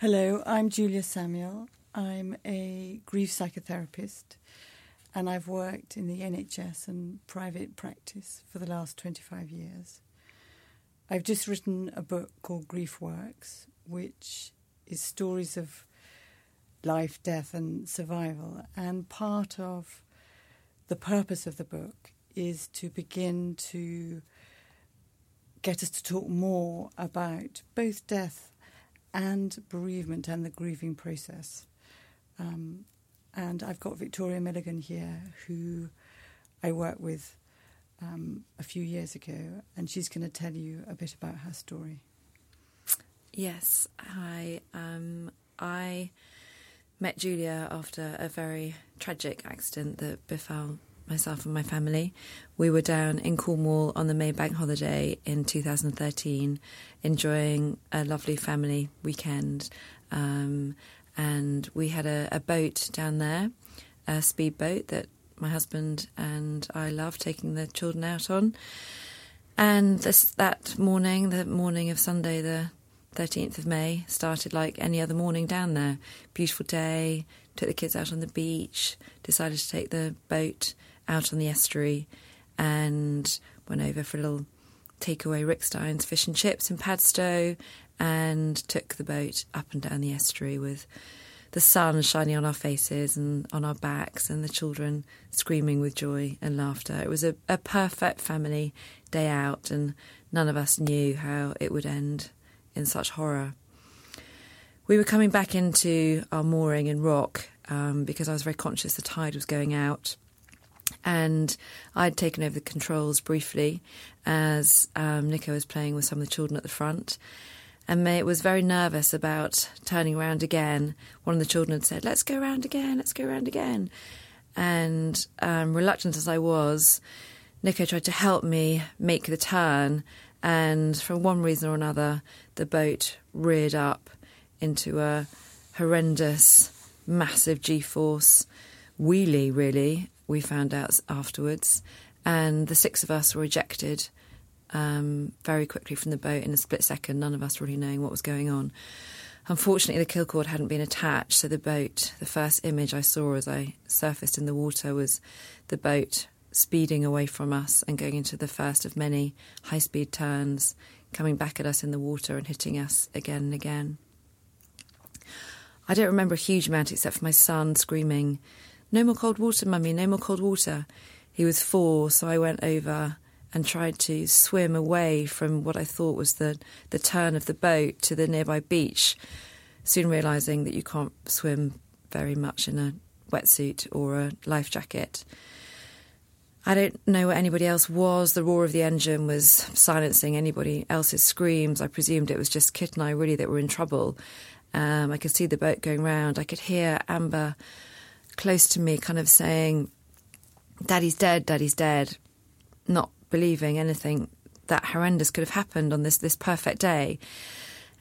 Hello, I'm Julia Samuel. I'm a grief psychotherapist and I've worked in the NHS and private practice for the last 25 years. I've just written a book called Grief Works, which is stories of life, death and survival. And part of the purpose of the book is to begin to get us to talk more about both death and bereavement and the grieving process. And I've got Victoria Milligan here, who I worked with a few years ago, and she's going to tell you a bit about her story. Yes, hi. I met Julia after a very tragic accident that befell myself and my family. We were down in Cornwall on the May Bank holiday in 2013, enjoying a lovely family weekend. And we had a boat down there, a speedboat that my husband and I love taking the children out on. And that morning, the morning of Sunday the 13th of May, started like any other morning down there. Beautiful day, took the kids out on the beach, decided to take the boat out on the estuary and went over for a little takeaway Rick Stein's fish and chips in Padstow, and took the boat up and down the estuary with the sun shining on our faces and on our backs and the children screaming with joy and laughter. It was a perfect family day out, and none of us knew how it would end in such horror. We were coming back into our mooring in Rock because I was very conscious the tide was going out, and I'd taken over the controls briefly as Nico was playing with some of the children at the front. And May was very nervous about turning around again. One of the children had said, "Let's go round again, let's go round again." And reluctant as I was, Nico tried to help me make the turn. And for one reason or another, the boat reared up into a horrendous, massive G-force wheelie, really, we found out afterwards. And the six of us were ejected very quickly from the boat in a split second, none of us really knowing what was going on. Unfortunately, the keel cord hadn't been attached, so the boat, the first image I saw as I surfaced in the water was the boat speeding away from us and going into the first of many high-speed turns, coming back at us in the water and hitting us again and again. I don't remember a huge amount except for my son screaming, "No more cold water, Mummy, no more cold water." He was 4, so I went over and tried to swim away from what I thought was the turn of the boat to the nearby beach, soon realising that you can't swim very much in a wetsuit or a life jacket. I don't know where anybody else was. The roar of the engine was silencing anybody else's screams. I presumed it was just Kit and I really that were in trouble. I could see the boat going round. I could hear Amber close to me kind of saying, "Daddy's dead, Daddy's dead," not believing anything that horrendous could have happened on this perfect day.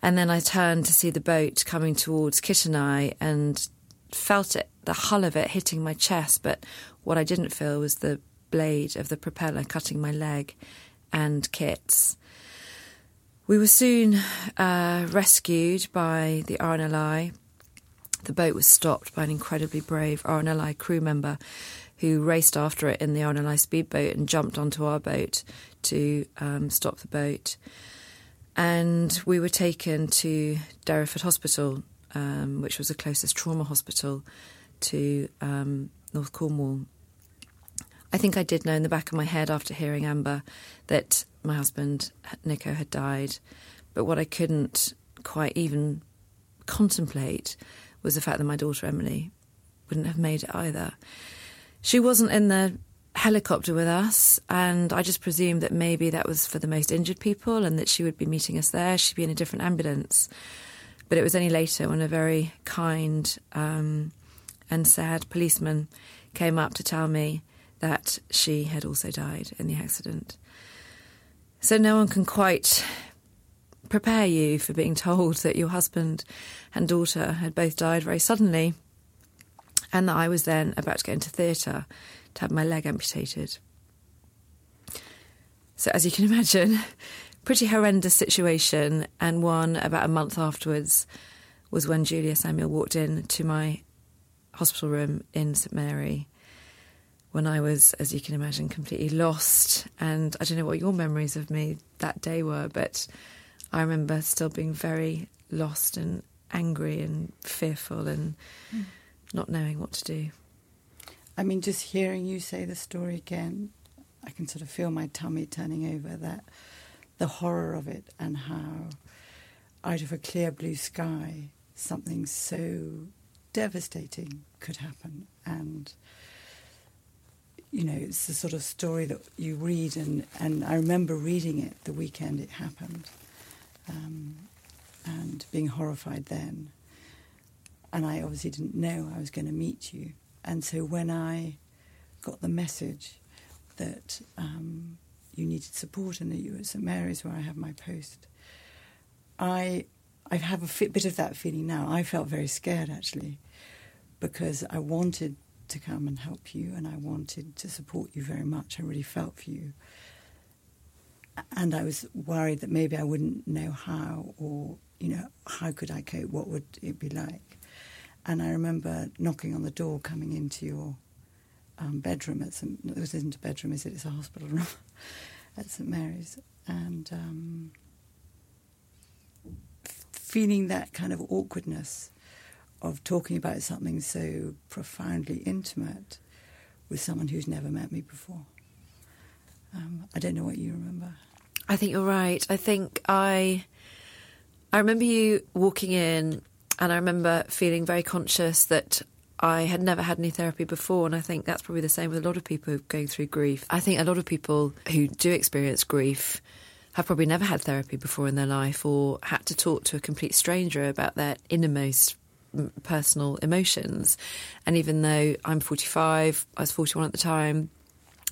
And then I turned to see the boat coming towards Kit and I, and felt it, the hull of it hitting my chest, but what I didn't feel was the blade of the propeller cutting my leg and Kit's. We were soon rescued by the RNLI. The boat was stopped by an incredibly brave RNLI crew member who raced after it in the RNLI speedboat and jumped onto our boat to stop the boat. And we were taken to Derriford Hospital, which was the closest trauma hospital to North Cornwall. I think I did know in the back of my head after hearing Amber that my husband, Nico, had died. But what I couldn't quite even contemplate was the fact that my daughter, Emily, wouldn't have made it either. She wasn't in the helicopter with us, and I just presumed that maybe that was for the most injured people and that she would be meeting us there. She'd be in a different ambulance. But it was only later when a very kind and sad policeman came up to tell me that she had also died in the accident. So no one can quite prepare you for being told that your husband and daughter had both died very suddenly, and that I was then about to go into theatre to have my leg amputated. So as you can imagine, pretty horrendous situation, and one about a month afterwards was when Julia Samuel walked in to my hospital room in St. Mary when I was, as you can imagine, completely lost. And I don't know what your memories of me that day were, but I remember still being very lost and angry and fearful and not knowing what to do. I mean, just hearing you say the story again, I can sort of feel my tummy turning over, that the horror of it and how out of a clear blue sky something so devastating could happen. And, you know, it's the sort of story that you read, and I remember reading it the weekend it happened and being horrified then. And I obviously didn't know I was going to meet you. And so when I got the message that you needed support and that you were at St Mary's where I have my post, I have a bit of that feeling now. I felt very scared, actually, because I wanted to come and help you and I wanted to support you very much. I really felt for you. And I was worried that maybe I wouldn't know how, or, you know, how could I cope? What would it be like? And I remember knocking on the door, coming into your bedroom. It isn't a bedroom, is it? It's a hospital room at St Mary's. And feeling that kind of awkwardness of talking about something so profoundly intimate with someone who's never met me before. I don't know what you remember. I think you're right. I think I remember you walking in, and I remember feeling very conscious that I had never had any therapy before, and I think that's probably the same with a lot of people going through grief. I think a lot of people who do experience grief have probably never had therapy before in their life, or had to talk to a complete stranger about their innermost personal emotions. And even though I'm 45, I was 41 at the time,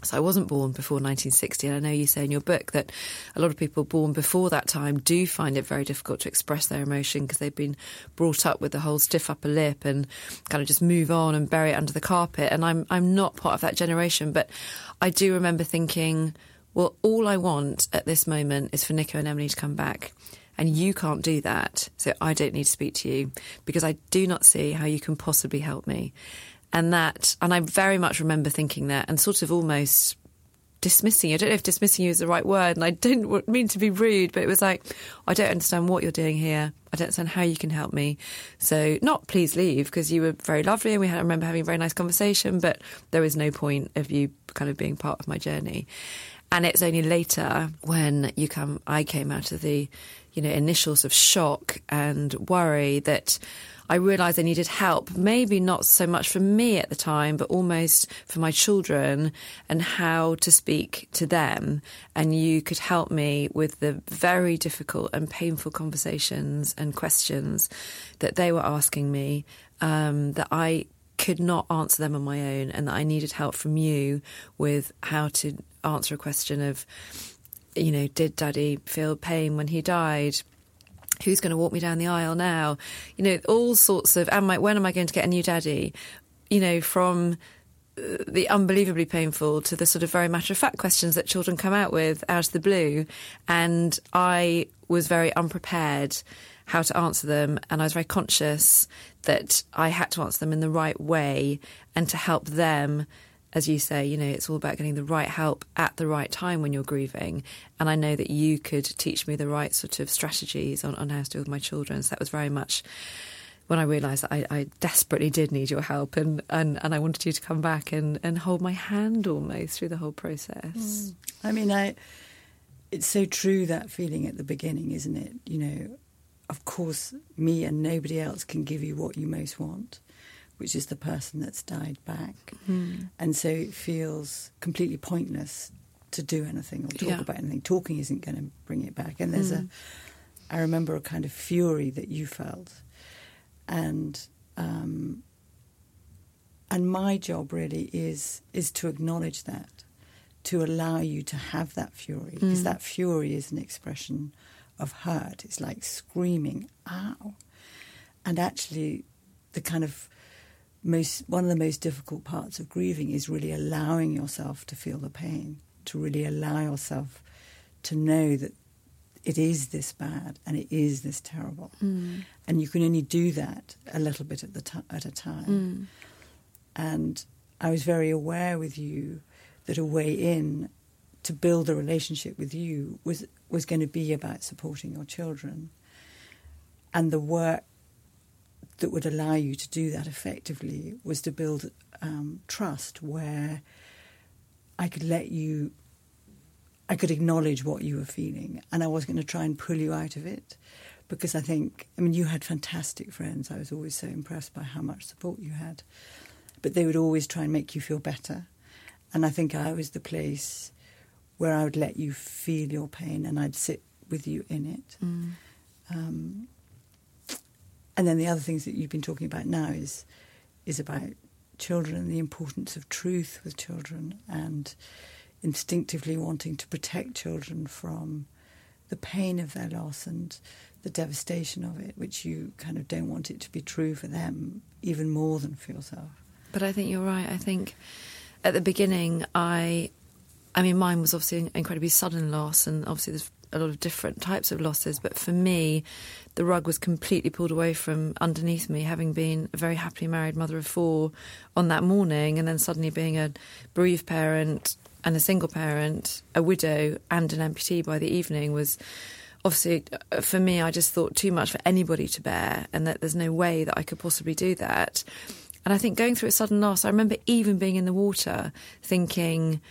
so I wasn't born before 1960. And I know you say in your book that a lot of people born before that time do find it very difficult to express their emotion because they've been brought up with the whole stiff upper lip and kind of just move on and bury it under the carpet. And I'm not part of that generation, but I do remember thinking, well, all I want at this moment is for Nico and Emily to come back, and you can't do that, so I don't need to speak to you because I do not see how you can possibly help me. And I very much remember thinking that and sort of almost dismissing you. I don't know if dismissing you is the right word, and I didn't mean to be rude, but it was like, I don't understand what you're doing here. I don't understand how you can help me. So not please leave, because you were very lovely and I remember having a very nice conversation, but there was no point of you kind of being part of my journey. And it's only later when I came out of the, you know, initial sort of shock and worry that I realised I needed help, maybe not so much for me at the time, but almost for my children and how to speak to them. And you could help me with the very difficult and painful conversations and questions that they were asking me, that I could not answer them on my own, and that I needed help from you with how to answer a question of, you know, did Daddy feel pain when he died? Who's going to walk me down the aisle now? You know, all sorts of, when am I going to get a new daddy? You know, from the unbelievably painful to the sort of very matter-of-fact questions that children come out with out of the blue. And I was very unprepared how to answer them, and I was very conscious that I had to answer them in the right way and to help them. As you say, you know, it's all about getting the right help at the right time when you're grieving. And I know that you could teach me the right sort of strategies on how to deal with my children. So that was very much when I realised that I desperately did need your help, and I wanted you to come back and hold my hand almost through the whole process. I mean, it's so true, that feeling at the beginning, isn't it? You know, of course, me and nobody else can give you what you most want, which is the person that's died back. Mm. And so it feels completely pointless to do anything or talk about anything. Talking isn't going to bring it back. And there's I remember a kind of fury that you felt. And my job really is to acknowledge that, to allow you to have that fury, because that fury is an expression of hurt. It's like screaming, ow. And actually the kind of one of the most difficult parts of grieving is really allowing yourself to feel the pain, to really allow yourself to know that it is this bad and it is this terrible. Mm. And you can only do that a little bit at a time. Mm. And I was very aware with you that a way in to build a relationship with you was going to be about supporting your children. And the work that would allow you to do that effectively was to build trust where I could let you... I could acknowledge what you were feeling, and I wasn't going to try and pull you out of it, because I think... I mean, you had fantastic friends. I was always so impressed by how much support you had. But they would always try and make you feel better. And I think I was the place where I would let you feel your pain and I'd sit with you in it. Mm. And then the other things that you've been talking about now is about children and the importance of truth with children and instinctively wanting to protect children from the pain of their loss and the devastation of it, which you kind of don't want it to be true for them even more than for yourself. But I think you're right. I think at the beginning, I mean, mine was obviously an incredibly sudden loss, and obviously there's a lot of different types of losses, but for me the rug was completely pulled away from underneath me, having been a very happily married mother of four on that morning, and then suddenly being a bereaved parent and a single parent, a widow and an amputee by the evening was obviously, for me, I just thought too much for anybody to bear, and that there's no way that I could possibly do that. And I think going through a sudden loss, I remember even being in the water thinking,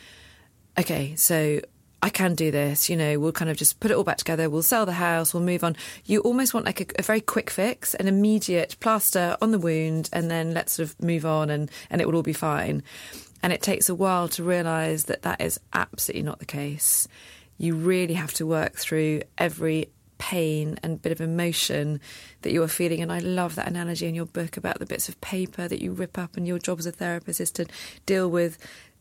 okay, so I can do this, you know, we'll kind of just put it all back together, we'll sell the house, we'll move on. You almost want like a very quick fix, an immediate plaster on the wound, and then let's sort of move on and it will all be fine. And it takes a while to realise that that is absolutely not the case. You really have to work through every pain and bit of emotion that you are feeling. And I love that analogy in your book about the bits of paper that you rip up, and your job as a therapist is to deal with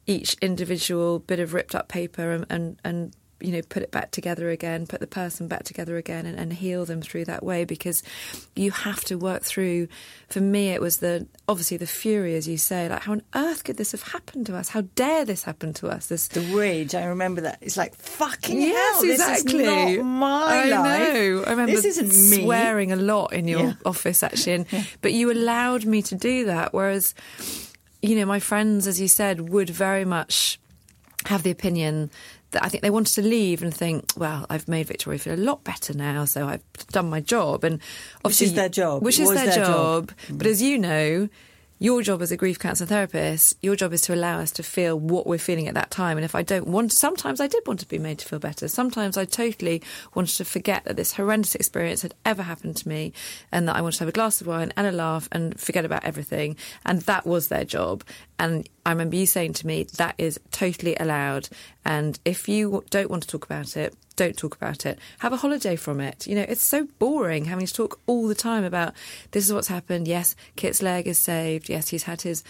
each individual bit of ripped up paper and you know, put it back together again, put the person back together again, and heal them through that way, because you have to work through. For me, it was obviously the fury, as you say, like, how on earth could this have happened to us? How dare this happen to us? The rage, I remember that. It's like, fucking yes, hell, exactly. This is not my life. I know. I remember this isn't swearing me. A lot in your office, actually. And, but you allowed me to do that, whereas, you know, my friends, as you said, would very much have the opinion that I think they wanted to leave and think, well, I've made Victoria feel a lot better now, so I've done my job. And obviously, which is their job. Mm. But as you know, your job as a grief counsellor therapist, your job is to allow us to feel what we're feeling at that time. And if I don't want... Sometimes I did want to be made to feel better. Sometimes I totally wanted to forget that this horrendous experience had ever happened to me, and that I wanted to have a glass of wine and a laugh and forget about everything. And that was their job. And I remember you saying to me, that is totally allowed. And if you don't want to talk about it, don't talk about it. Have a holiday from it. You know, it's so boring having to talk all the time about this is what's happened. Yes, Kit's leg is saved. Yes, he's had his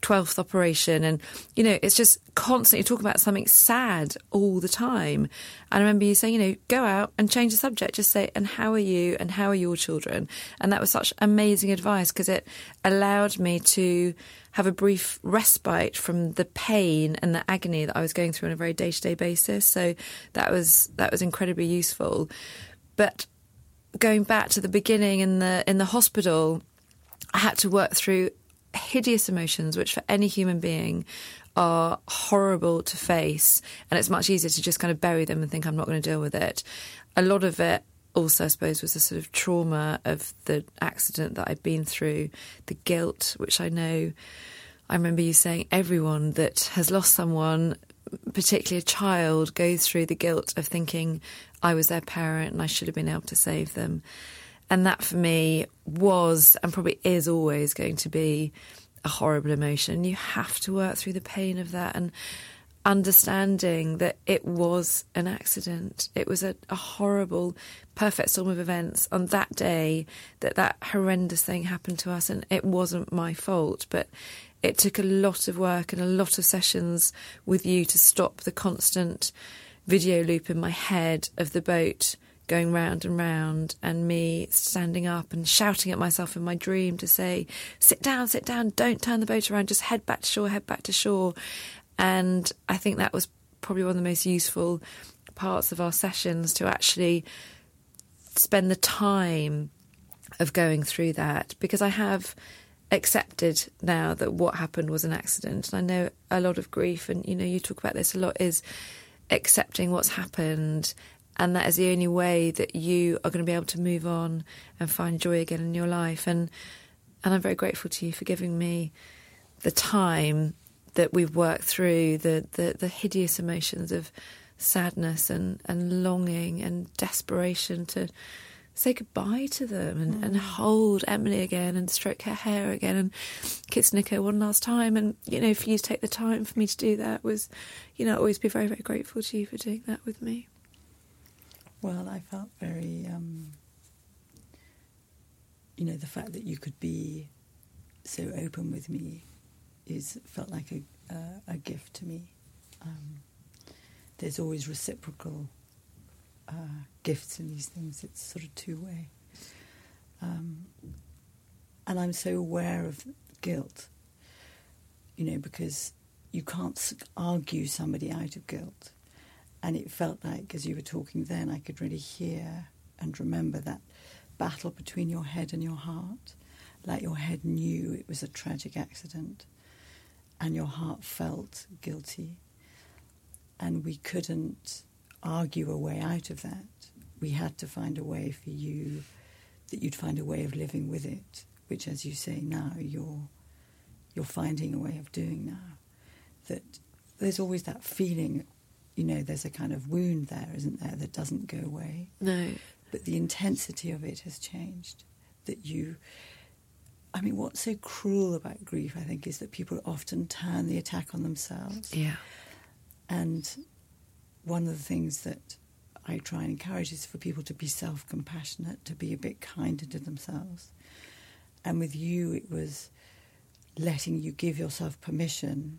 12th operation. And, you know, it's just constantly talking about something sad all the time. And I remember you saying, you know, go out and change the subject. Just say, and how are you? And how are your children? And that was such amazing advice, because it allowed me to have a brief respite from the pain and the agony that I was going through on a very day-to-day basis. So that was incredibly useful. But going back to the beginning in the hospital, I had to work through hideous emotions, which for any human being are horrible to face. And it's much easier to just kind of bury them and think, I'm not going to deal with it. A lot of it also, I suppose, was the sort of trauma of the accident that I'd been through, the guilt, which I know, I remember you saying, everyone that has lost someone, particularly a child, goes through the guilt of thinking I was their parent and I should have been able to save them. And that for me was, and probably is always going to be, a horrible emotion. You have to work through the pain of that, and understanding that it was an accident. It was a horrible, perfect storm of events on that day that horrendous thing happened to us, and it wasn't my fault. But it took a lot of work and a lot of sessions with you to stop the constant video loop in my head of the boat going round and round, and me standing up and shouting at myself in my dream to say, sit down, don't turn the boat around, just head back to shore, head back to shore. And I think that was probably one of the most useful parts of our sessions to actually spend the time of going through that, because I have accepted now that what happened was an accident. And I know a lot of grief, and you know, you talk about this a lot, is accepting what's happened, and that is the only way that you are going to be able to move on and find joy again in your life. And I'm very grateful to you for giving me the time that we've worked through the hideous emotions of sadness and longing and desperation to say goodbye to them and hold Emily again and stroke her hair again and kiss Nico one last time. And, you know, for you to take the time for me to do that was, you know, I'll always be very, very grateful to you for doing that with me. Well, I felt very, you know, the fact that you could be so open with me felt like a gift to me. There's always reciprocal gifts in these things. It's sort of two-way. And I'm so aware of guilt, you know, because you can't argue somebody out of guilt. And it felt like, as you were talking then, I could really hear and remember that battle between your head and your heart. Like your head knew it was a tragic accident and your heart felt guilty. And we couldn't argue a way out of that. We had to find a way for you, that you'd find a way of living with it, which, as you say now, you're finding a way of doing now. That there's always that feeling, you know, there's a kind of wound there, isn't there, that doesn't go away. No. But the intensity of it has changed. That you... I mean, what's so cruel about grief, I think, is that people often turn the attack on themselves. Yeah. And one of the things that I try and encourage is for people to be self-compassionate, to be a bit kinder to themselves. And with you, it was letting you give yourself permission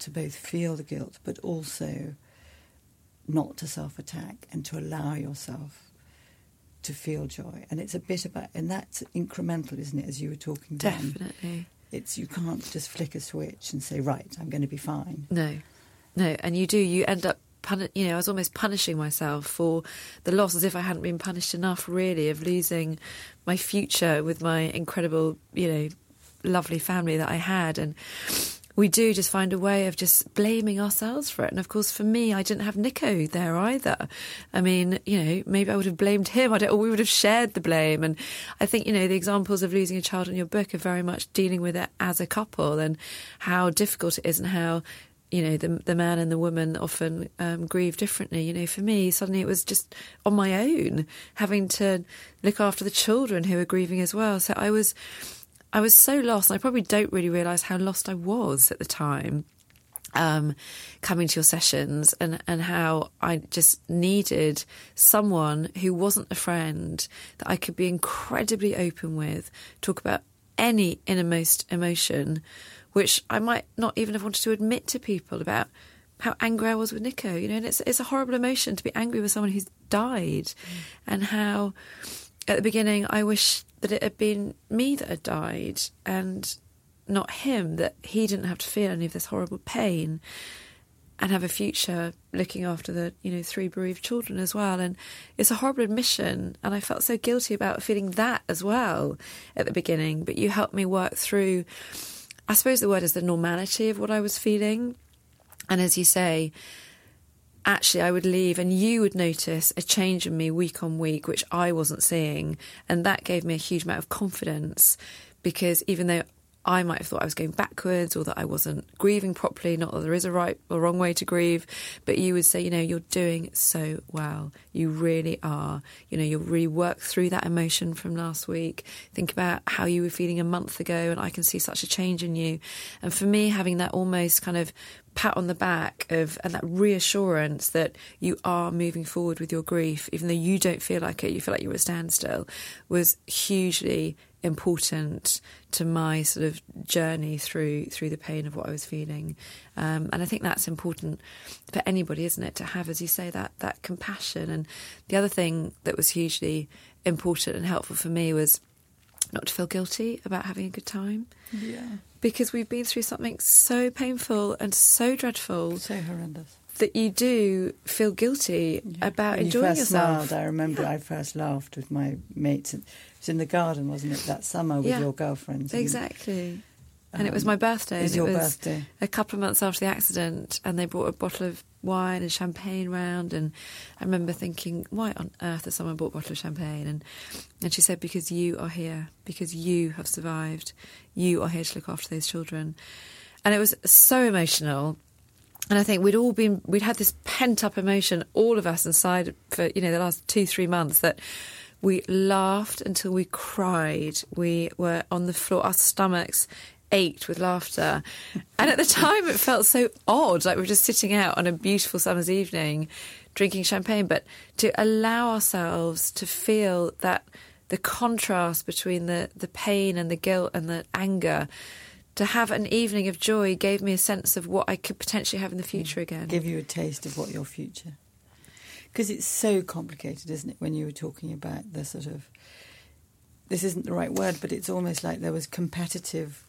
to both feel the guilt, but also not to self-attack and to allow yourself to feel joy. And it's a bit about... And that's incremental, isn't it, as you were talking about? Definitely. It's, you can't just flick a switch and say, right, I'm going to be fine. No, and you do. You end up, you know, I was almost punishing myself for the loss, as if I hadn't been punished enough, really, of losing my future with my incredible, you know, lovely family that I had. And we do just find a way of just blaming ourselves for it. And, of course, for me, I didn't have Nico there either. I mean, you know, maybe I would have blamed him, or we would have shared the blame. And I think, you know, the examples of losing a child in your book are very much dealing with it as a couple and how difficult it is and how... You know, the man and the woman often grieve differently. You know, for me, suddenly it was just on my own, having to look after the children who were grieving as well. So I was so lost, and I probably don't really realise how lost I was at the time, coming to your sessions, and how I just needed someone who wasn't a friend, that I could be incredibly open with, talk about any innermost emotion, which I might not even have wanted to admit to people, about how angry I was with Nico, you know. And it's a horrible emotion to be angry with someone who's died, and how at the beginning I wish that it had been me that had died and not him, that he didn't have to feel any of this horrible pain and have a future looking after the, you know, 3 bereaved children as well. And it's a horrible admission, and I felt so guilty about feeling that as well at the beginning. But you helped me work through... I suppose the word is the normality of what I was feeling. And as you say, actually I would leave and you would notice a change in me week on week, which I wasn't seeing. And that gave me a huge amount of confidence, because even though I might have thought I was going backwards, or that I wasn't grieving properly, not that there is a right or wrong way to grieve, but you would say, you know, you're doing so well. You really are. You know, you'll really work through that emotion from last week. Think about how you were feeling a month ago, and I can see such a change in you. And for me, having that almost kind of pat on the back of, and that reassurance that you are moving forward with your grief, even though you don't feel like it, you feel like you're at a standstill, was hugely important to my sort of journey through the pain of what I was feeling. And I think that's important for anybody, isn't it, to have, as you say, that compassion. And the other thing that was hugely important and helpful for me was not to feel guilty about having a good time. Yeah. Because we've been through something so painful and so dreadful. So horrendous. that you do feel guilty about when enjoying yourself. Smiled, I remember I first laughed with my mates. It was in the garden, wasn't it, that summer with your girlfriends? Exactly. And it was my birthday. It was your birthday. A couple of months after the accident, and they brought a bottle of wine and champagne round, and I remember thinking, why on earth has someone brought a bottle of champagne? And she said, because you are here, because you have survived. You are here to look after those children. And it was so emotional. And I think we'd had this pent-up emotion, all of us inside, for, the last 2-3 months, that we laughed until we cried. We were on the floor, our stomachs ached with laughter. And at the time, it felt so odd, like we were just sitting out on a beautiful summer's evening, drinking champagne. But to allow ourselves to feel that the contrast between the pain and the guilt and the anger, to have an evening of joy gave me a sense of what I could potentially have in the future again. Give you a taste of what your future... Because it's so complicated, isn't it, when you were talking about the sort of... This isn't the right word, but it's almost like there was competitive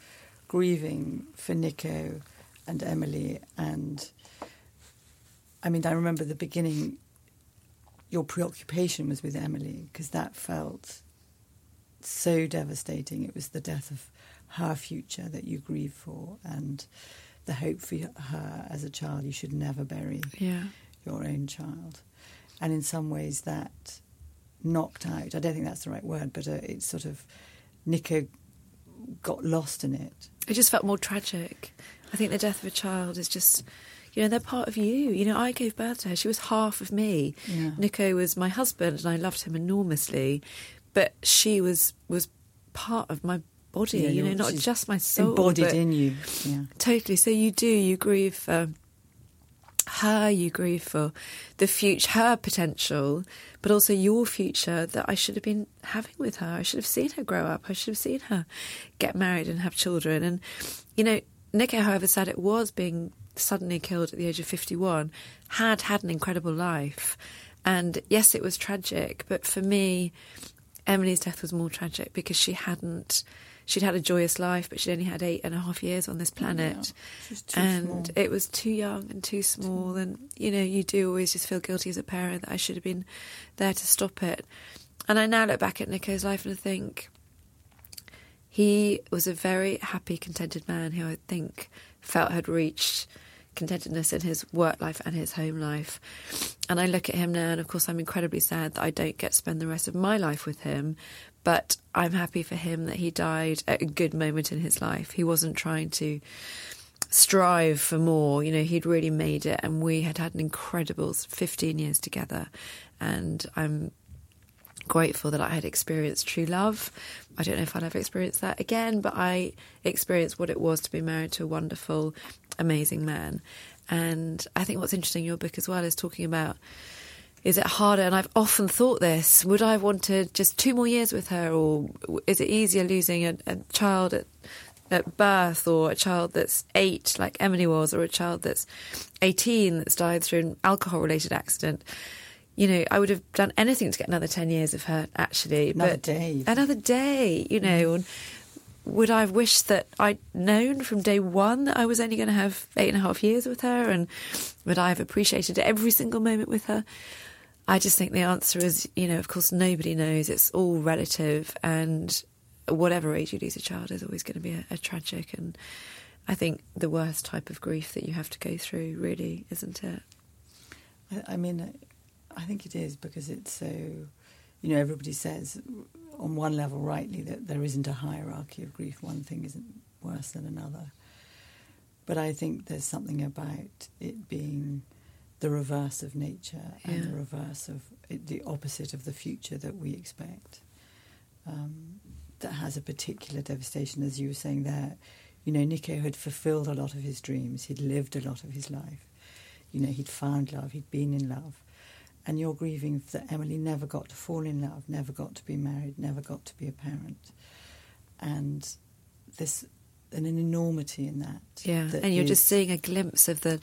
grieving for Nico and Emily. And, I mean, I remember the beginning, your preoccupation was with Emily, because that felt so devastating. It was the death of her future that you grieve for, and the hope for her as a child. You should never bury your own child. And in some ways that knocked out, I don't think that's the right word, but it sort of, Nico got lost in it. It just felt more tragic. I think the death of a child is just, they're part of you. I gave birth to her. She was half of me. Yeah. Nico was my husband and I loved him enormously, but she was part of my body, not just my soul. Embodied in you. Yeah. Totally. So you grieve for her, you grieve for the future, her potential, but also your future that I should have been having with her. I should have seen her grow up. I should have seen her get married and have children. And, Nico, however sad it was being suddenly killed at the age of 51, had an incredible life. And yes, it was tragic, but for me, Emily's death was more tragic because she hadn't... She'd had a joyous life, but she'd only had 8.5 years on this planet. Yeah, and small. It was too young and too small. And, you do always just feel guilty as a parent that I should have been there to stop it. And I now look back at Nico's life and I think he was a very happy, contented man who I think felt had reached contentedness in his work life and his home life. And I look at him now and, of course, I'm incredibly sad that I don't get to spend the rest of my life with him. But I'm happy for him that he died at a good moment in his life. He wasn't trying to strive for more. He'd really made it, and we had an incredible 15 years together. And I'm grateful that I had experienced true love. I don't know if I'd ever experience that again, but I experienced what it was to be married to a wonderful, amazing man. And I think what's interesting in your book as well is talking about, is it harder? And I've often thought this, would I have wanted just 2 more years with her, or is it easier losing a child at birth, or a child that's 8 like Emily was, or a child that's 18 that's died through an alcohol-related accident? I would have done anything to get another 10 years of her, actually. Another day, and would I have wished that I'd known from day one that I was only going to have 8.5 years with her, and would I have appreciated every single moment with her? I just think the answer is, of course, nobody knows. It's all relative, and whatever age you lose a child is always going to be a tragic, and I think the worst type of grief that you have to go through, really, isn't it? I mean, I think it is, because it's so... everybody says, on one level, rightly, that there isn't a hierarchy of grief. One thing isn't worse than another. But I think there's something about it being the reverse of nature and the reverse of... the opposite of the future that we expect, that has a particular devastation, as you were saying there. Nico had fulfilled a lot of his dreams. He'd lived a lot of his life. He'd found love. He'd been in love. And you're grieving that Emily never got to fall in love, never got to be married, never got to be a parent. And this an enormity in that. Yeah, that and you're just seeing a glimpse of the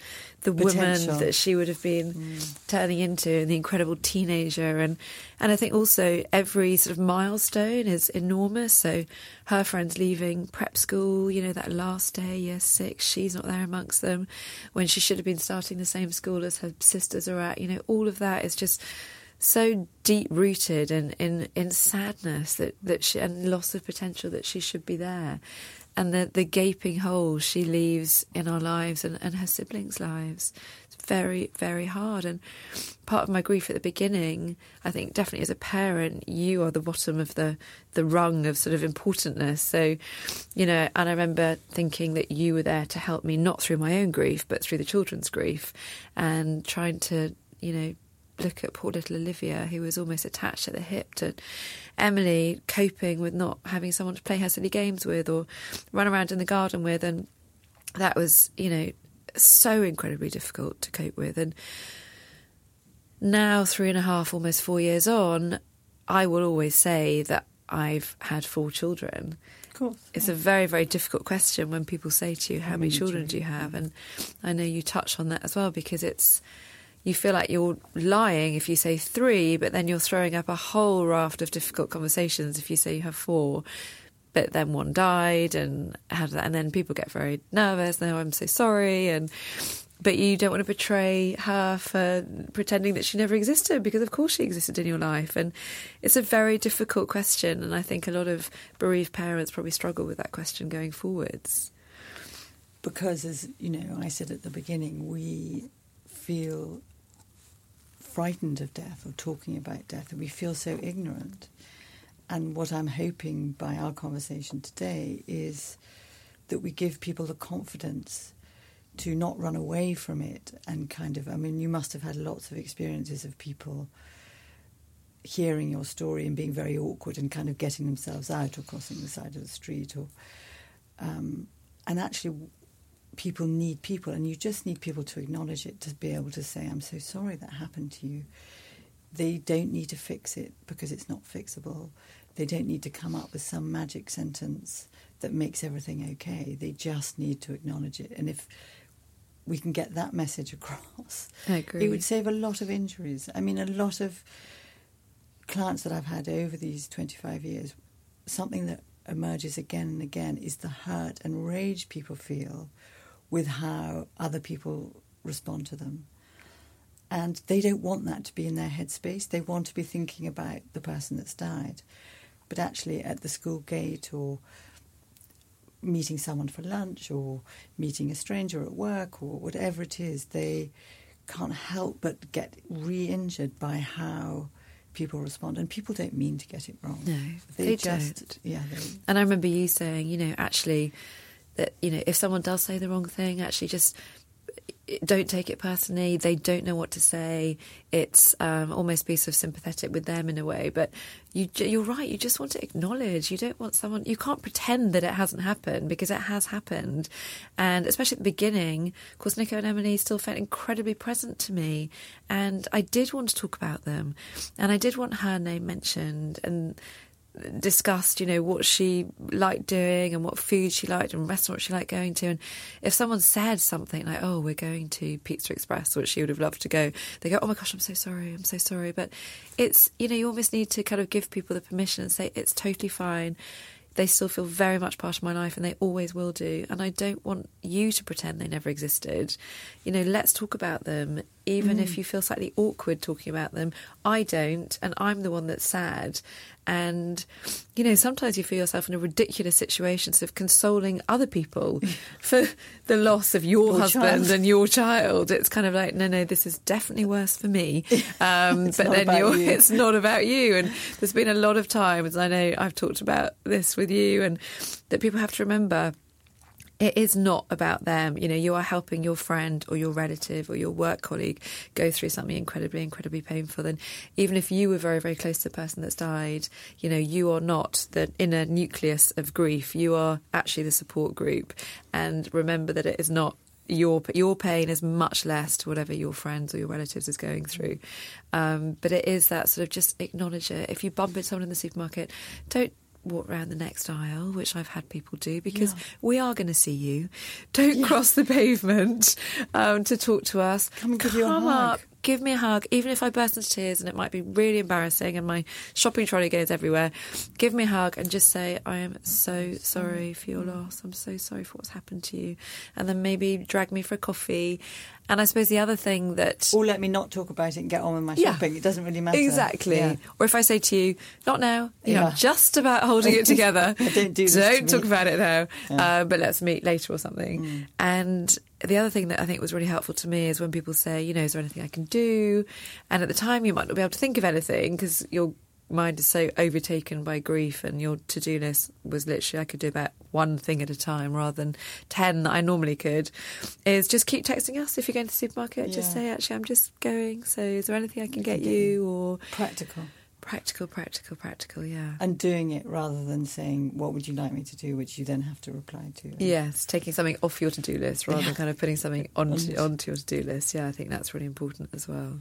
woman that she would have been turning into, and the incredible teenager. And I think also every sort of milestone is enormous. So her friends leaving prep school, you know, that last day, year 6, she's not there amongst them, when she should have been starting the same school as her sisters are at. You know, all of that is just so deep-rooted in sadness that she, and loss of potential that she should be there, and the gaping hole she leaves in our lives and her siblings' lives. It's very, very hard. And part of my grief at the beginning, I think definitely as a parent, you are the bottom of the rung of sort of importantness. So, you know, and I remember thinking that you were there to help me, not through my own grief, but through the children's grief, and trying to, you know, look at poor little Olivia, who was almost attached at the hip to Emily, coping with not having someone to play her silly games with or run around in the garden with. And that was, you know, so incredibly difficult to cope with. And now 3.5, almost 4 years on, I will always say that I've had 4 children. Of course. It's a very, very difficult question when people say to you, how many children do you have? And I know you touched on that as well, because it's, you feel like you're lying if you say 3, but then you're throwing up a whole raft of difficult conversations if you say you have 4. But then one died, and how did that? And then people get very nervous. Now I'm so sorry, but you don't want to betray her for pretending that she never existed, because of course she existed in your life. And it's a very difficult question, and I think a lot of bereaved parents probably struggle with that question going forwards. Because, as you know, I said at the beginning, we feel frightened of death or talking about death, and we feel so ignorant. And what I'm hoping by our conversation today is that we give people the confidence to not run away from it and kind of, I mean, you must have had lots of experiences of people hearing your story and being very awkward and kind of getting themselves out or crossing the side of the street, or and actually people need people, and you just need people to acknowledge it, to be able to say, I'm so sorry that happened to you. They don't need to fix it, because it's not fixable. They don't need to come up with some magic sentence that makes everything okay. They just need to acknowledge it. And if we can get that message across, I agree, it would save a lot of injuries. I mean, a lot of clients that I've had over these 25 years, something that emerges again and again is the hurt and rage people feel with how other people respond to them. And they don't want that to be in their headspace. They want to be thinking about the person that's died. But actually at the school gate, or meeting someone for lunch, or meeting a stranger at work, or whatever it is, they can't help but get re-injured by how people respond. And people don't mean to get it wrong. No, they just don't. Yeah. And I remember you saying, you know, actually, that, you know, if someone does say the wrong thing, actually just don't take it personally. They don't know what to say. It's almost be sort of sympathetic with them in a way. But you're right. You just want to acknowledge. You don't want someone. You can't pretend that it hasn't happened, because it has happened. And especially at the beginning, of course, Nico and Emily still felt incredibly present to me, and I did want to talk about them, and I did want her name mentioned and discussed, you know, what she liked doing and what food she liked and restaurants she liked going to. And if someone said something like, oh, we're going to Pizza Express, which she would have loved to go, they go, oh my gosh, I'm so sorry. But it's, you know, you almost need to kind of give people the permission and say it's totally fine. They still feel very much part of my life, and they always will do. And I don't want you to pretend they never existed. You know, let's talk about them, even if you feel slightly awkward talking about them. I don't, and I'm the one that's sad. And, you know, sometimes you feel yourself in a ridiculous situation, sort of consoling other people for the loss of your husband and your child. It's kind of like, no, this is definitely worse for me. It's not about you. And there's been a lot of times, I know I've talked about this with you, and that people have to remember, it is not about them. You know, you are helping your friend or your relative or your work colleague go through something incredibly, incredibly painful. And even if you were very, very close to the person that's died, you know, you are not the inner nucleus of grief. You are actually the support group. And remember that it is not your pain is much less to whatever your friends or your relatives is going through. But it is that sort of just acknowledge it. If you bump into someone in the supermarket, don't walk round the next aisle, which I've had people do, because we are going to see you. Don't cross the pavement to talk to us. Come and give you a hug. Give me a hug, even if I burst into tears and it might be really embarrassing and my shopping trolley goes everywhere. Give me a hug and just say, I am so sorry for your loss. I'm so sorry for what's happened to you. And then maybe drag me for a coffee. And I suppose the other thing that... Or let me not talk about it and get on with my shopping. It doesn't really matter. Exactly. Yeah. Or if I say to you, not now, you know, just about holding it together. Don't talk about it now, but let's meet later or something. Mm. And... the other thing that I think was really helpful to me is when people say, you know, is there anything I can do? And at the time you might not be able to think of anything because your mind is so overtaken by grief, and your to-do list was literally I could do about one thing at a time rather than 10 that I normally could, is just keep texting us if you're going to the supermarket. Yeah. Just say, actually, I'm just going, so is there anything I can get you? Or Practical, yeah. And doing it rather than saying, what would you like me to do, which you then have to reply to. And... yes, taking something off your to-do list rather than kind of putting something onto your to-do list. Yeah, I think that's really important as well.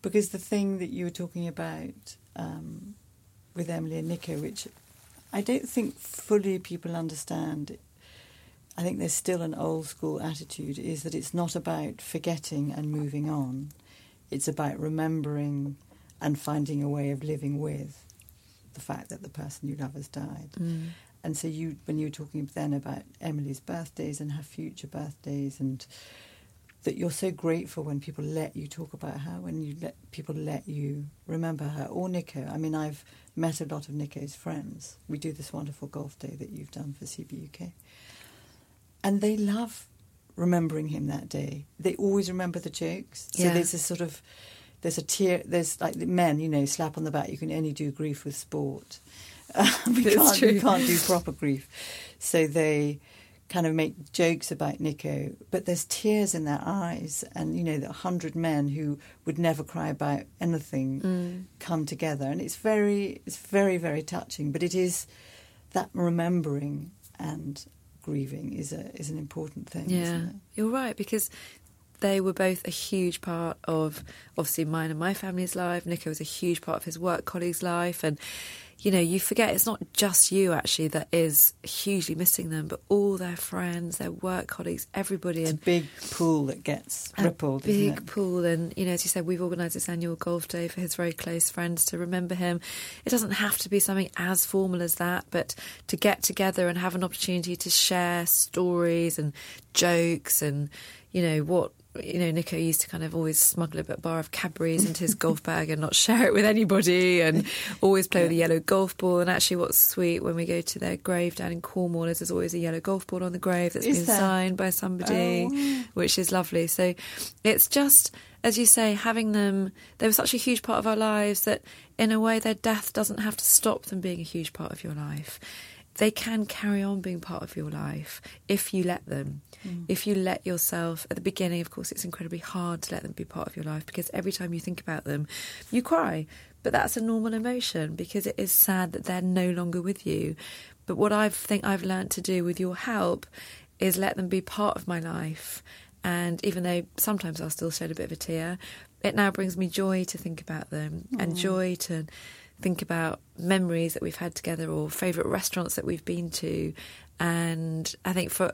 Because the thing that you were talking about with Emily and Nico, which I don't think fully people understand, I think there's still an old-school attitude, is that it's not about forgetting and moving on. It's about remembering... and finding a way of living with the fact that the person you love has died. Mm. And so you, when you were talking then about Emily's birthdays and her future birthdays, and that you're so grateful when people let you talk about her, when you let people let you remember her, or Nico. I mean, I've met a lot of Nico's friends. We do this wonderful golf day that you've done for CBUK. And they love remembering him that day. They always remember the jokes. So there's this sort of... there's a tear, there's like the men, you know, slap on the back. You can only do grief with sport. We can't do proper grief. So they kind of make jokes about Nico, but there's tears in their eyes. And, you know, the 100 men who would never cry about anything come together. And it's very, very touching. But it is that remembering and grieving is an important thing, isn't it? You're right, because... they were both a huge part of, obviously, mine and my family's life. Nico was a huge part of his work colleagues' life. And, you know, you forget it's not just you, actually, that is hugely missing them, but all their friends, their work colleagues, everybody. It's a big pool that gets rippled, isn't it? Big pool. And, you know, as you said, we've organised this annual golf day for his very close friends to remember him. It doesn't have to be something as formal as that, but to get together and have an opportunity to share stories and jokes and, you know, what... you know, Nico used to kind of always smuggle a bar of Cadbury's into his golf bag and not share it with anybody, and always play with a yellow golf ball. And actually, what's sweet when we go to their grave down in Cornwall is there's always a yellow golf ball on the grave that's been signed by somebody, which is lovely. So it's just, as you say, having them, they were such a huge part of our lives that in a way their death doesn't have to stop them being a huge part of your life. They can carry on being part of your life if you let them. Mm. If you let yourself... at the beginning, of course, it's incredibly hard to let them be part of your life, because every time you think about them, you cry. But that's a normal emotion, because it is sad that they're no longer with you. But what I think I've learned to do with your help is let them be part of my life. And even though sometimes I'll still shed a bit of a tear, it now brings me joy to think about them and joy to... think about memories that we've had together or favourite restaurants that we've been to. And I think for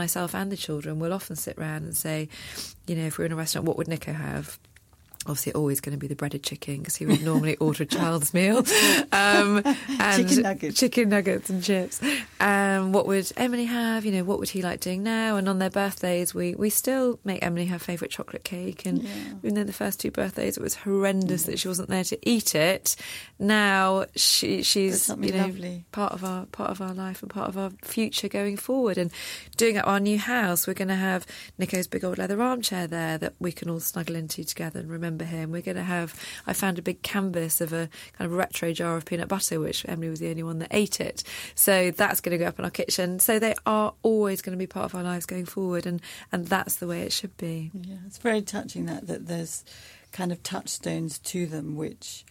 myself and the children, we'll often sit around and say, you know, if we were in a restaurant, what would Nico have? Obviously always going to be the breaded chicken, because he would normally order a child's meal. And chicken nuggets and chips. What would Emily have? You know, what would he like doing now? And on their birthdays, we still make Emily her favourite chocolate cake. And even though the first two birthdays it was horrendous that she wasn't there to eat it, now she's, you know, lovely. part of our life and part of our future going forward. And doing at our new house, we're going to have Nico's big old leather armchair there that we can all snuggle into together and remember him. We're going to have... I found a big canvas of a kind of retro jar of peanut butter, which Emily was the only one that ate it. So that's going to go up in our kitchen. So they are always going to be part of our lives going forward, and that's the way it should be. Yeah, it's very touching that there's kind of touchstones to them which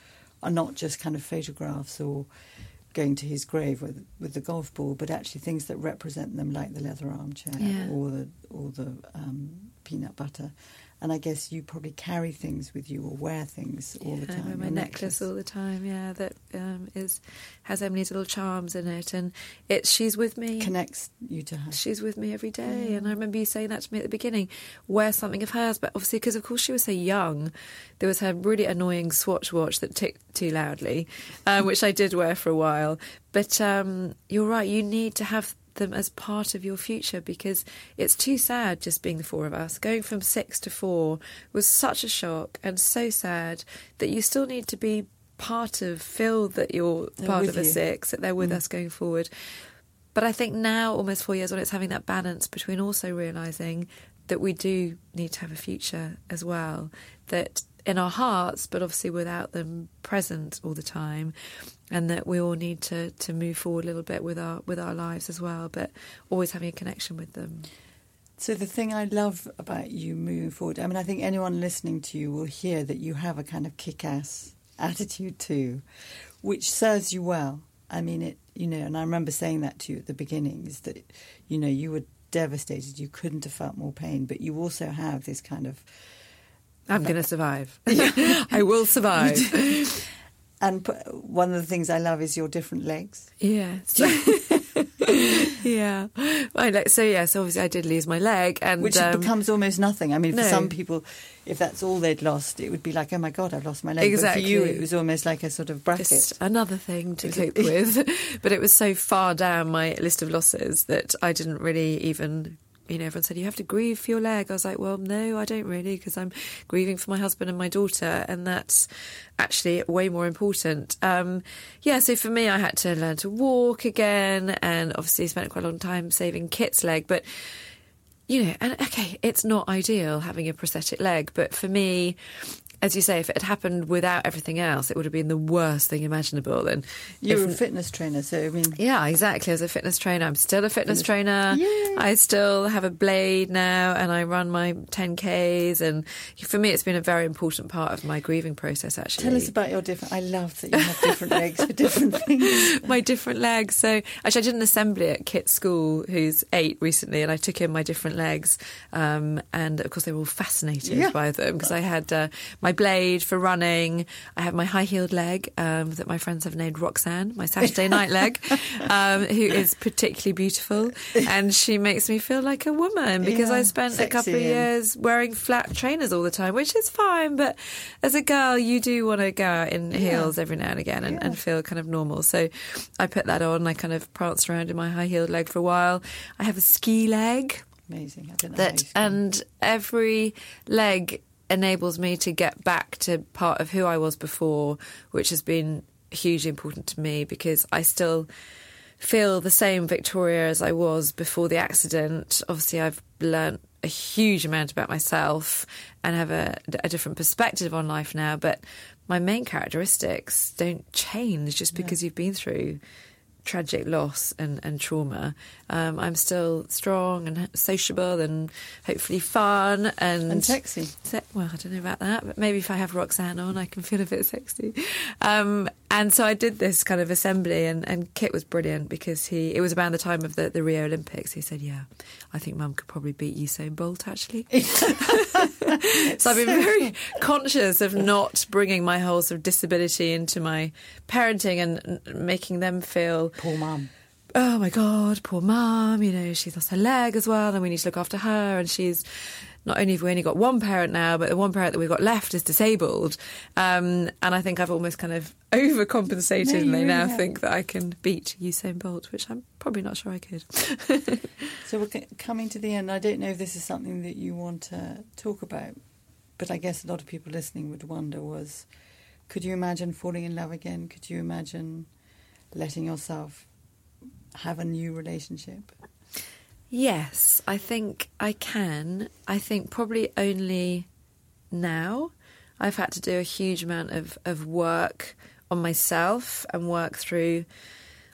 are not just kind of photographs or going to his grave with the golf ball, but actually things that represent them, like the leather armchair or the peanut butter. And I guess you probably carry things with you or wear things all the time. I wear my necklace all the time, yeah, that has Emily's little charms in it. And she's with me. Connects you to her. She's with me every day. Yeah. And I remember you saying that to me at the beginning, wear something of hers. But obviously, because, of course, she was so young, there was her really annoying Swatch watch that ticked too loudly, which I did wear for a while. But you're right, you need to have them as part of your future, because it's too sad just being the four of us. Going from 6 to 4 was such a shock and so sad that you still need to be part of a six, that they're with us going forward. But I think now, almost 4 years on, it's having that balance between also realising that we do need to have a future as well, that in our hearts, but obviously without them present all the time, and that we all need to move forward a little bit with our lives as well, but always having a connection with them. So the thing I love about you moving forward, I mean, I think anyone listening to you will hear that you have a kind of kick-ass attitude too, which serves you well. I mean, it, you know, and I remember saying that to you at the beginning, is that, you know, you were devastated, you couldn't have felt more pain, but you also have this kind of... I'm going to survive. I will survive. And one of the things I love is your different legs. Yes. Yeah. So, yes, obviously I did lose my leg. And which becomes almost nothing. I mean, for some people, if that's all they'd lost, it would be like, oh, my God, I've lost my leg. Exactly. But for you, it was almost like a sort of bracket. Just another thing to cope with. But it was so far down my list of losses that I didn't really even... You know, everyone said, you have to grieve for your leg. I was like, well, no, I don't really, because I'm grieving for my husband and my daughter, and that's actually way more important. So for me, I had to learn to walk again, and obviously spent quite a long time saving Kit's leg. But, you know, and OK, it's not ideal having a prosthetic leg, but for me... As you say, if it had happened without everything else, it would have been the worst thing imaginable. And you were a fitness trainer, so I mean... Yeah, exactly. As a fitness trainer, I'm still a fitness trainer. Yay. I still have a Blade now, and I run my 10Ks. And for me, it's been a very important part of my grieving process, actually. Tell us about your different... I love that you have different legs for different things. My different legs. So, actually, I did an assembly at Kit's school, who's 8 recently, and I took in my different legs. And, of course, they were all fascinated by them, because I had... my Blade for running. I have my high-heeled leg that my friends have named Roxanne, my Saturday night leg, who is particularly beautiful. And she makes me feel like a woman, because I spent a couple of years wearing flat trainers all the time, which is fine. But as a girl, you do want to go out in heels every now and again and feel kind of normal. So I put that on. I kind of pranced around in my high-heeled leg for a while. I have a ski leg. Amazing. I didn't know that. And every leg... enables me to get back to part of who I was before, which has been hugely important to me, because I still feel the same Victoria as I was before the accident. Obviously, I've learnt a huge amount about myself and have a different perspective on life now, but my main characteristics don't change just because you've been through tragic loss and trauma. I'm still strong and sociable and hopefully fun and sexy. Well, I don't know about that, but maybe if I have Roxanne on, I can feel a bit sexy. And so I did this kind of assembly, and Kit was brilliant, because it was about the time of the Rio Olympics. He said, I think Mum could probably beat Usain Bolt, actually. So I've been very conscious of not bringing my whole sort of disability into my parenting and making them feel... Poor Mum. Oh, my God, poor Mum. You know, she's lost her leg as well, and we need to look after her, and she's... Not only have we only got one parent now, but the one parent that we've got left is disabled. And I think I've almost kind of overcompensated, and they now think that I can beat Usain Bolt, which I'm probably not sure I could. So we're coming to the end. I don't know if this is something that you want to talk about, but I guess a lot of people listening would wonder was, could you imagine falling in love again? Could you imagine letting yourself have a new relationship? Yes, I think I can. I think probably only now. I've had to do a huge amount of work on myself and work through...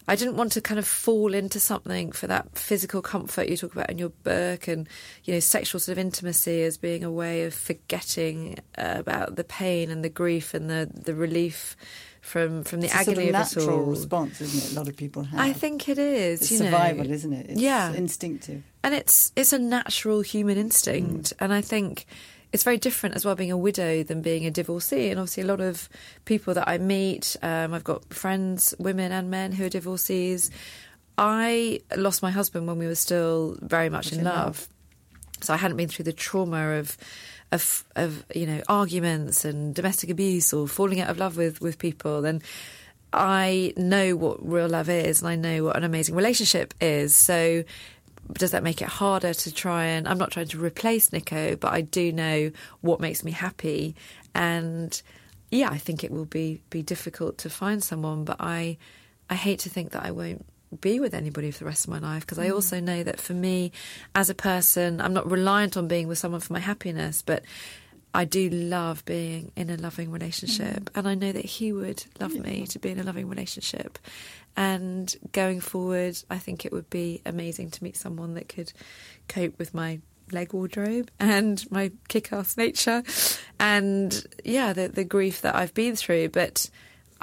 I didn't want to kind of fall into something for that physical comfort you talk about in your book, and, you know, sexual sort of intimacy as being a way of forgetting about the pain and the grief and the relief from the agony of it all. It's a natural response, isn't it? A lot of people have. I think it is. It's survival, isn't it? It's instinctive. And it's a natural human instinct. And I think it's very different as well being a widow than being a divorcee. And obviously a lot of people that I meet, I've got friends, women and men, who are divorcees. I lost my husband when we were still very much in love. So I hadn't been through the trauma of you know, arguments and domestic abuse or falling out of love with people. And I know what real love is, and I know what an amazing relationship is. So does that make it harder to try and... I'm not trying to replace Nico, but I do know what makes me happy. And, yeah, I think it will be difficult to find someone, but I hate to think that I won't be with anybody for the rest of my life, because I also know that for me as a person, I'm not reliant on being with someone for my happiness, but I do love being in a loving relationship, and I know that he would love me to be in a loving relationship. And going forward, I think it would be amazing to meet someone that could cope with my leg wardrobe and my kick-ass nature and, yeah, the grief that I've been through. But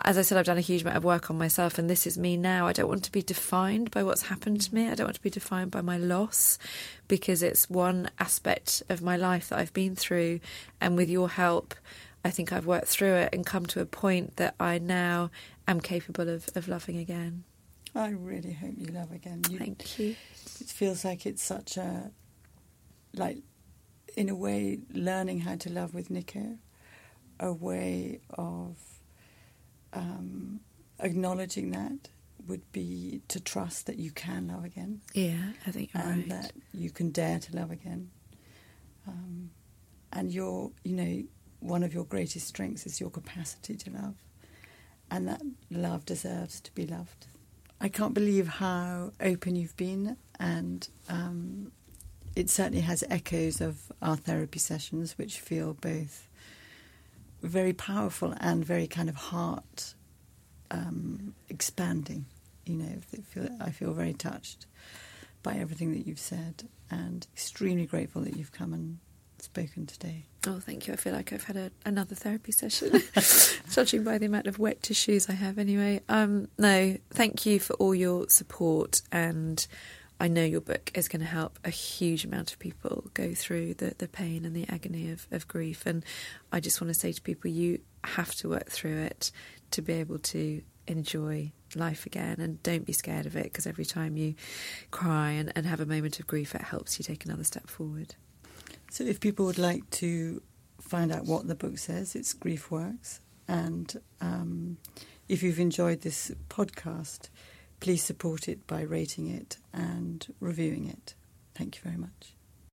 as I said, I've done a huge amount of work on myself, and this is me now. I don't want to be defined by what's happened to me. I don't want to be defined by my loss, because it's one aspect of my life that I've been through. And with your help, I think I've worked through it and come to a point that I now am capable of loving again. I really hope you love again. Thank you. It feels like it's such a, like, in a way, learning how to love with Nico, a way of... acknowledging that would be to trust that you can love again. Yeah, I think you're right. And that you can dare to love again. And your, you know, one of your greatest strengths is your capacity to love. And that love deserves to be loved. I can't believe how open you've been, and it certainly has echoes of our therapy sessions, which feel both very powerful and very kind of heart expanding. You know, I feel very touched by everything that you've said, and extremely grateful that you've come and spoken today. Oh, thank you. I feel like I've had another therapy session, judging by the amount of wet tissues I have anyway. No, thank you for all your support, and I know your book is going to help a huge amount of people go through the pain and the agony of grief. And I just want to say to people, you have to work through it to be able to enjoy life again. And don't be scared of it, because every time you cry and have a moment of grief, it helps you take another step forward. So if people would like to find out what the book says, it's Grief Works. And if you've enjoyed this podcast, please support it by rating it and reviewing it. Thank you very much.